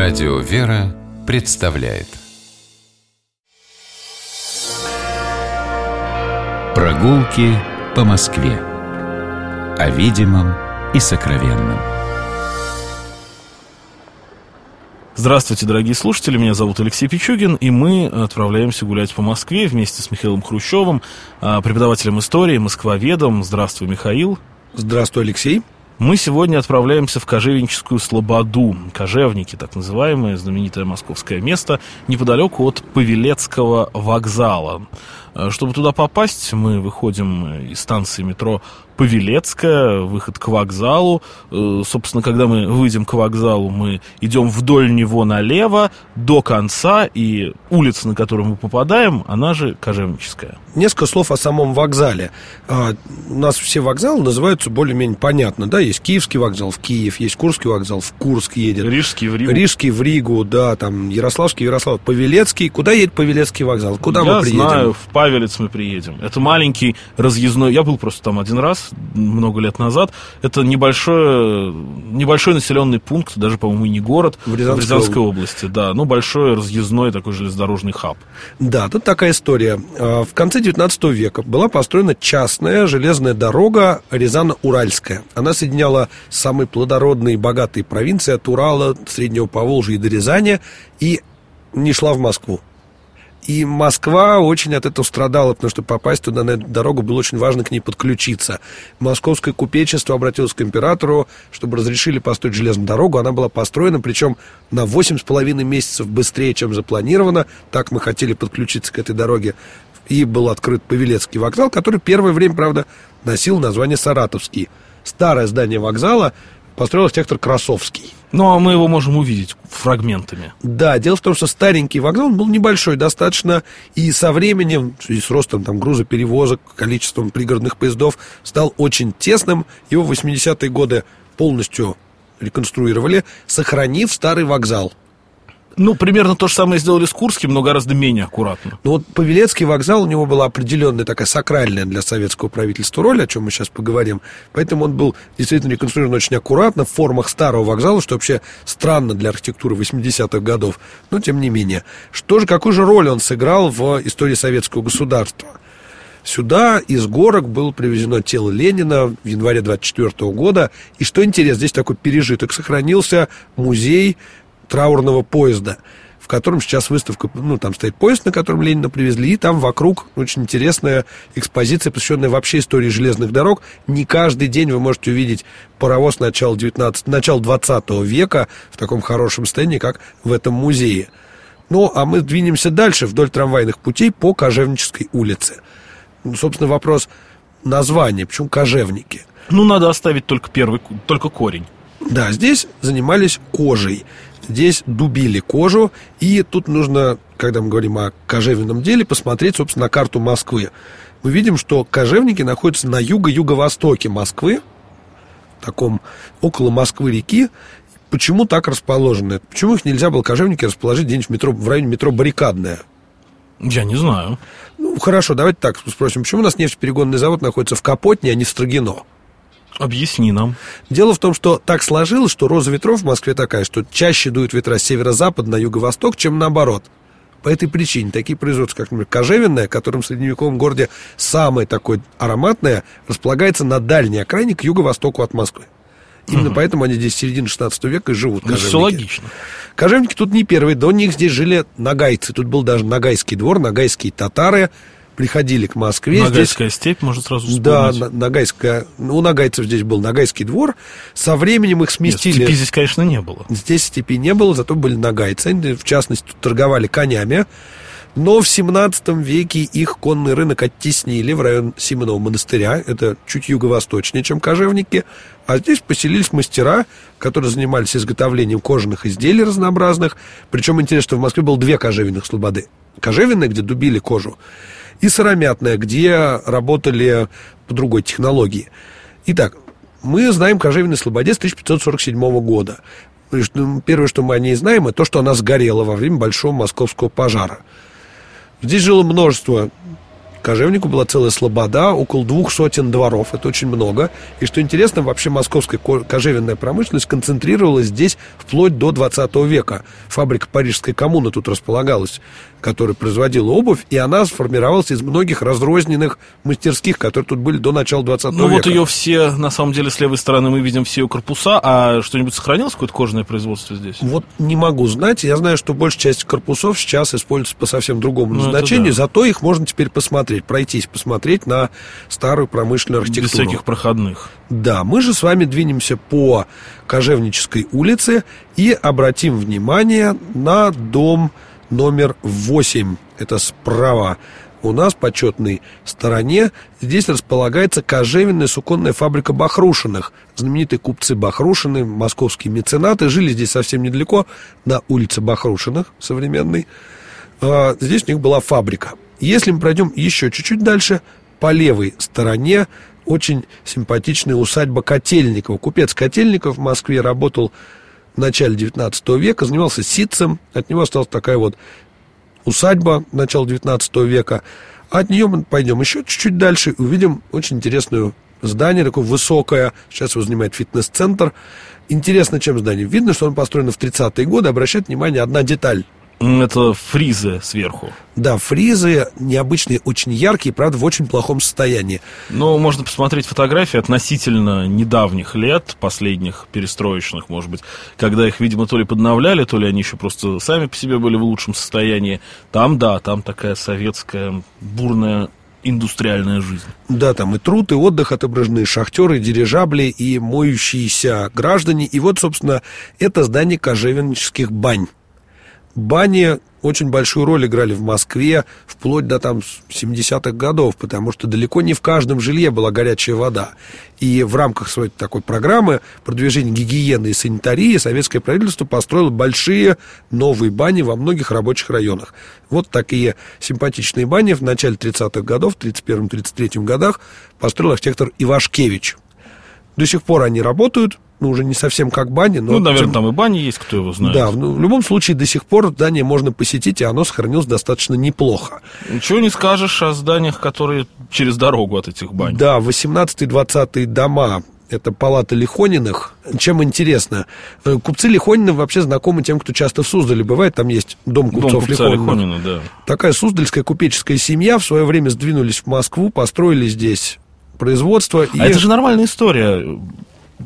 Радио «Вера» представляет прогулки по Москве. О видимом и сокровенном. Здравствуйте, дорогие слушатели, меня зовут Алексей Пичугин, и мы отправляемся гулять по Москве вместе с Михаилом Хрущевым, преподавателем истории, москвоведом. Здравствуй, Михаил. Здравствуй, Алексей. Мы сегодня отправляемся в Кожевническую слободу, Кожевники, так называемое знаменитое московское место, неподалеку от Павелецкого вокзала. Чтобы туда попасть, мы выходим из станции метро Павелецкая, выход к вокзалу. Собственно, когда мы выйдем к вокзалу, мы идем вдоль него налево до конца, и улица, на которую мы попадаем, она же Кожевническая. Несколько слов о самом вокзале. У нас все вокзалы называются более-менее понятно, да? Есть Киевский вокзал в Киев, есть Курский вокзал в Курск едет, Рижский в Ригу, да, там Ярославский, Павелецкий. Куда едет Павелецкий вокзал? Куда мы приедем? Я знаю, в Павелец мы приедем. Это маленький разъездной. Я был просто там один раз, много лет назад. Это небольшой населенный пункт, даже, по-моему, не город. В Рязанской области, да. Ну, большой разъездной такой железнодорожный хаб. Да, тут такая история. В конце 19 века была построена частная железная дорога Рязано-Уральская. Она соединяла самые плодородные и богатые провинции от Урала, Среднего Поволжья и до Рязани, и не шла в Москву. И Москва очень от этого страдала, потому что попасть туда на эту дорогу было очень важно к ней подключиться. Московское купечество обратилось к императору, чтобы разрешили построить железную дорогу. Она была построена, причем на 8,5 месяцев быстрее, чем запланировано. Так мы хотели подключиться к этой дороге. И был открыт Павелецкий вокзал, который первое время, правда, носил название Саратовский. Старое здание вокзала построил архитектор Красовский. Ну, а мы его можем увидеть фрагментами. Да, дело в том, что старенький вокзал, он был небольшой достаточно, и со временем, в связи с ростом там грузоперевозок, количеством пригородных поездов, стал очень тесным. Его в 80-е годы полностью реконструировали, сохранив старый вокзал. Ну, примерно то же самое сделали с Курским, но гораздо менее аккуратно. Ну, вот Павелецкий вокзал, у него была определенная такая сакральная для советского правительства роль, о чем мы сейчас поговорим. Поэтому он был действительно реконструирован очень аккуратно, в формах старого вокзала, что вообще странно для архитектуры 80-х годов. Но, тем не менее. Какую же роль он сыграл в истории советского государства? Сюда из горок было привезено тело Ленина в январе 1924 года. И что интересно, здесь такой пережиток сохранился, музей траурного поезда, в котором сейчас выставка, ну, там стоит поезд, на котором Ленина привезли, и там вокруг очень интересная экспозиция, посвященная вообще истории железных дорог. Не каждый день вы можете увидеть паровоз начала 20 века в таком хорошем состоянии, как в этом музее. Ну, а мы двинемся дальше вдоль трамвайных путей по Кожевнической улице. Ну, собственно, вопрос названия. Почему Кожевники? Ну, надо оставить только корень. Да, здесь занимались кожей. Здесь дубили кожу, и тут нужно, когда мы говорим о кожевенном деле, посмотреть, собственно, на карту Москвы. Мы видим, что Кожевники находятся на юго-юго-востоке Москвы, таком около Москвы-реки. Почему так расположены? Почему их нельзя было, Кожевники, расположить где-нибудь в районе метро Баррикадное? Я не знаю. Ну, хорошо, давайте так спросим. Почему у нас нефтеперегонный завод находится в Капотне, а не в Строгино? Объясни нам. Дело в том, что так сложилось, что роза ветров в Москве такая, что чаще дуют ветра с северо-запада на юго-восток, чем наоборот. По этой причине такие производства, как, например, кожевенное, которым в средневековом городе самое такое ароматное, располагается на дальней окраине к юго-востоку от Москвы. Именно поэтому они здесь с середины 16 века и живут, кожевники. Все логично. Кожевники тут не первые, до них здесь жили нагайцы. Тут был даже Ногайский двор, ногайские татары приходили к Москве. Ногайская степь, можно сразу вспомнить. Да, Ногайская. У ногайцев здесь был Ногайский двор. Со временем их сместили. Нет, степи здесь, конечно, не было. Здесь степи не было, зато были ногайцы. Они, в частности, тут торговали конями. Но в 17 веке их конный рынок оттеснили в район Симонова монастыря. Это чуть юго-восточнее, чем Кожевники. А здесь поселились мастера, которые занимались изготовлением кожаных изделий разнообразных. Причем интересно, что в Москве было две кожевенных слободы. Кожевенная, где дубили кожу, и сыромятная, где работали по другой технологии. Итак, мы знаем Кожевенной слободе с 1547 года. Первое, что мы о ней знаем, это то, что она сгорела во время Большого московского пожара. Здесь жило множество Кожевнику была целая слобода, около 200 дворов. Это очень много. И что интересно, вообще московская кожевенная промышленность концентрировалась здесь вплоть до 20 века. Фабрика Парижской коммуны тут располагалась, которая производила обувь, и она сформировалась из многих разрозненных мастерских, которые тут были до начала 20 века. Ну вот ее все, на самом деле, с левой стороны мы видим все ее корпуса, а что-нибудь сохранилось, какое-то кожаное производство здесь? Вот не могу знать, я знаю, что большая часть корпусов сейчас используется по совсем другому назначению, да. Зато их можно теперь посмотреть, пройтись, посмотреть на старую промышленную архитектуру. Без всяких проходных. Да, мы же с вами двинемся по Кожевнической улице и обратим внимание на дом номер 8, это справа у нас, по почетной стороне. Здесь располагается кожевенная суконная фабрика Бахрушиных. Знаменитые купцы Бахрушины, московские меценаты, жили здесь совсем недалеко, на улице Бахрушиных, современной. Здесь у них была фабрика. Если мы пройдем еще чуть-чуть дальше, по левой стороне очень симпатичная усадьба Котельникова. Купец Котельников в Москве работал в начале 19 века, занимался ситцем. От него осталась такая вот усадьба начала 19 века. От нее мы пойдем еще чуть-чуть дальше и увидим очень интересное здание, такое высокое. Сейчас его занимает фитнес-центр. Интересно, чем здание? Видно, что оно построено в 30-е годы. Обращает внимание одна деталь. Это фризы сверху. Да, фризы необычные, очень яркие, правда, в очень плохом состоянии. Но можно посмотреть фотографии относительно недавних лет, последних, перестроечных, может быть, когда их, видимо, то ли подновляли, то ли они еще просто сами по себе были в лучшем состоянии. Там, да, там такая советская бурная индустриальная жизнь. Да, там и труд, и отдых отображены, шахтеры, дирижабли, и моющиеся граждане. И вот, собственно, это здание кожевенческих бань. Бани очень большую роль играли в Москве вплоть до там 70-х годов, потому что далеко не в каждом жилье была горячая вода. И в рамках своей такой программы продвижения гигиены и санитарии советское правительство построило большие новые бани во многих рабочих районах. Вот такие симпатичные бани в начале 30-х годов, в 31-33 годах построил архитектор Ивашкевич. До сих пор они работают. Ну, уже не совсем как бани, но... Ну, наверное, там и бани есть, кто его знает. Да, ну, в любом случае, до сих пор здание можно посетить, и оно сохранилось достаточно неплохо. Ничего не скажешь о зданиях, которые через дорогу от этих бань. Да, 18-20 дома. Это палата Лихониных. Чем интересно? Купцы Лихонины вообще знакомы тем, кто часто в Суздале бывает. Там есть дом купцов Лихонина, да. Такая суздальская купеческая семья в свое время сдвинулись в Москву, построили здесь производство. А это же нормальная история.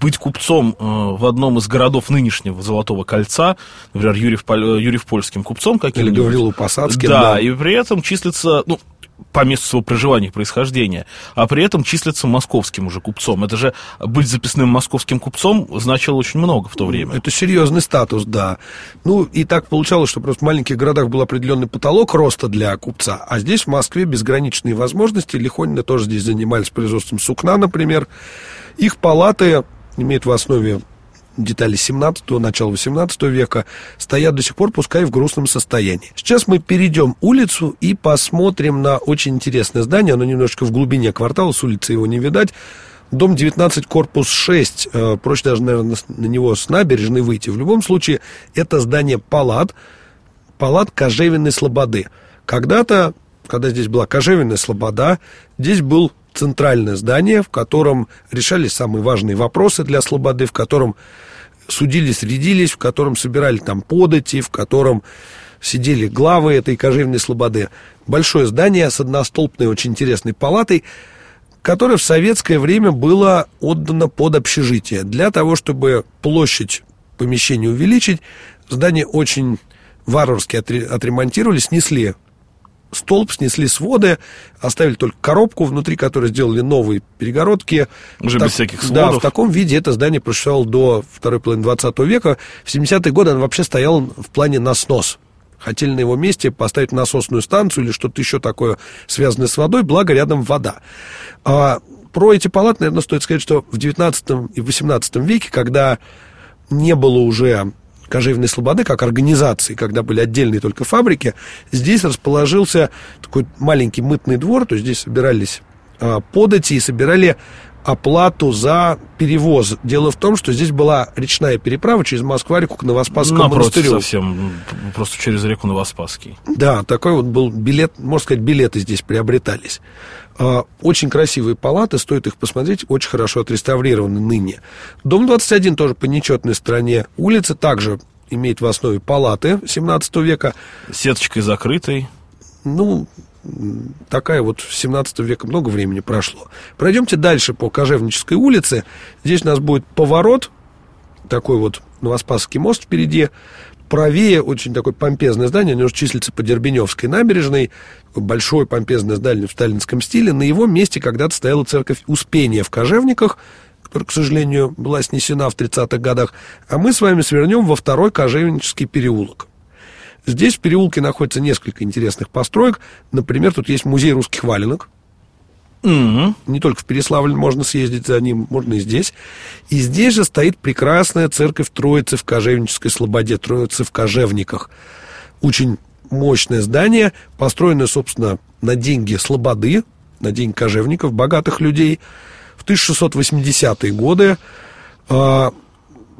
Быть купцом в одном из городов нынешнего Золотого кольца, например, Юрьев-Польским купцом каким-нибудь. Или Гаврилу-Посадским. Да, да, и при этом числится, ну, по месту своего проживания и происхождения, а при этом числится московским уже купцом. Это же быть записным московским купцом значило очень много в то время. Это серьезный статус, да. Ну, и так получалось, что просто в маленьких городах был определенный потолок роста для купца, а здесь в Москве безграничные возможности. Лихонины тоже здесь занимались производством сукна, например. Их палаты имеют в основе детали 17-го, начала 18 века, стоят до сих пор, пускай в грустном состоянии. Сейчас мы перейдем улицу и посмотрим на очень интересное здание. Оно немножечко в глубине квартала, с улицы его не видать. Дом 19, корпус 6. Проще даже, наверное, на него с набережной выйти. В любом случае, это здание палат, палат кожевенной слободы. Когда-то, когда здесь была кожевенная слобода, здесь был центральное здание, в котором решались самые важные вопросы для слободы, в котором судились, рядились, в котором собирали там подати, в котором сидели главы этой кожевенной слободы. Большое здание с одностолбной очень интересной палатой, которое в советское время было отдано под общежитие. Для того, чтобы площадь помещения увеличить, здание очень варварски отремонтировали, снесли столб, снесли своды, оставили только коробку, внутри которой сделали новые перегородки. Уже без всяких сводов. Да, в таком виде это здание просуществовало до второй половины 20 века. В 70-е годы оно вообще стояло в плане на снос. Хотели на его месте поставить насосную станцию или что-то еще такое, связанное с водой, благо рядом вода. Про эти палаты, наверное, стоит сказать, что в 19 и 18 веке, когда не было уже кожевенной слободы как организации, когда были отдельные только фабрики, здесь расположился такой маленький мытный двор, то есть здесь собирались подати и собирали оплату за перевоз. Дело в том, что здесь была речная переправа через Москва-реку к Новоспасскому монастырю. Совсем, просто через реку Новоспасский. Да, такой вот был билет, можно сказать, билеты здесь приобретались. Очень красивые палаты, стоит их посмотреть, очень хорошо отреставрированы ныне. Дом 21 тоже по нечетной стороне улицы, также имеет в основе палаты 17 века. Сеточкой закрытой. Ну, такая вот, в 17 веке много времени прошло. Пройдемте дальше по Кожевнической улице. Здесь у нас будет поворот, такой вот Новоспасский мост впереди. Правее очень такое помпезное здание, оно уже числится по Дербеневской набережной. Большое помпезное здание в сталинском стиле. На его месте когда-то стояла церковь Успения в Кожевниках, которая, к сожалению, была снесена в 30-х годах. А мы с вами свернем во второй Кожевнический переулок. Здесь в переулке находится несколько интересных построек. Например, тут есть музей русских валенок. Mm-hmm. Не только в Переславль можно съездить за ним, можно и здесь. И здесь же стоит прекрасная церковь Троицы в Кожевнической слободе, Троицы в Кожевниках. Очень мощное здание, построенное, собственно, на деньги слободы, на деньги кожевников, богатых людей. В 1680-е годы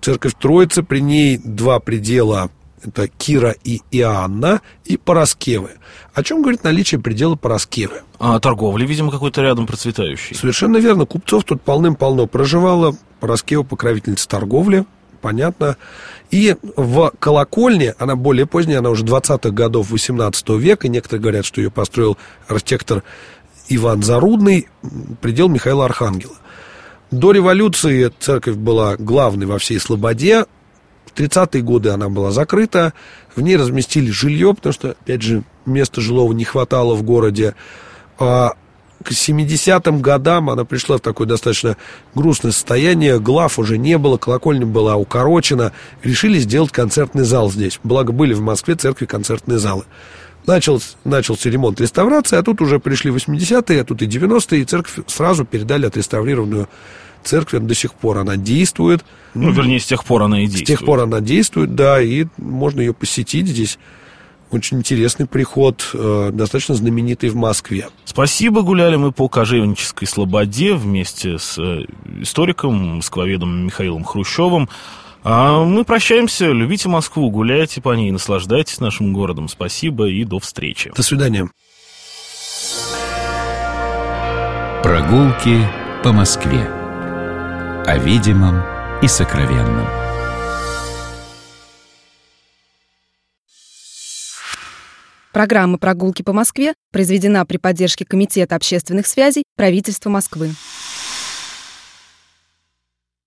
церковь Троицы, при ней два предела. Это Кира и Иоанна, и Параскевы. О чем говорит наличие предела Параскевы? А торговли, видимо, какой-то рядом процветающий. Совершенно верно, купцов тут полным-полно проживало. Параскева — покровительница торговли, понятно. И в колокольне, она более поздняя, она уже 20-х годов 18 века, и некоторые говорят, что ее построил архитектор Иван Зарудный, предел Михаила Архангела. До революции церковь была главной во всей слободе. В 30-е годы она была закрыта, в ней разместили жилье, потому что, опять же, места жилого не хватало в городе. К 70-м годам она пришла в такое достаточно грустное состояние, глав уже не было, колокольня была укорочена, решили сделать концертный зал здесь. Благо, были в Москве церкви концертные залы. Начался ремонт, реставрация, а тут уже пришли 80-е, а тут и 90-е, и церковь сразу передали отреставрированную церковь. До сих пор она действует. Ну, вернее, с тех пор она и действует. С тех пор она действует, да, и можно ее посетить. Здесь очень интересный приход, достаточно знаменитый в Москве. Спасибо, гуляли мы по Кожевнической слободе вместе с историком, москвоведом Михаилом Хрущевым. А мы прощаемся, любите Москву, гуляйте по ней, наслаждайтесь нашим городом. Спасибо и до встречи. До свидания. Прогулки по Москве. О видимом и сокровенном. Программа «Прогулки по Москве» произведена при поддержке Комитета общественных связей правительства Москвы.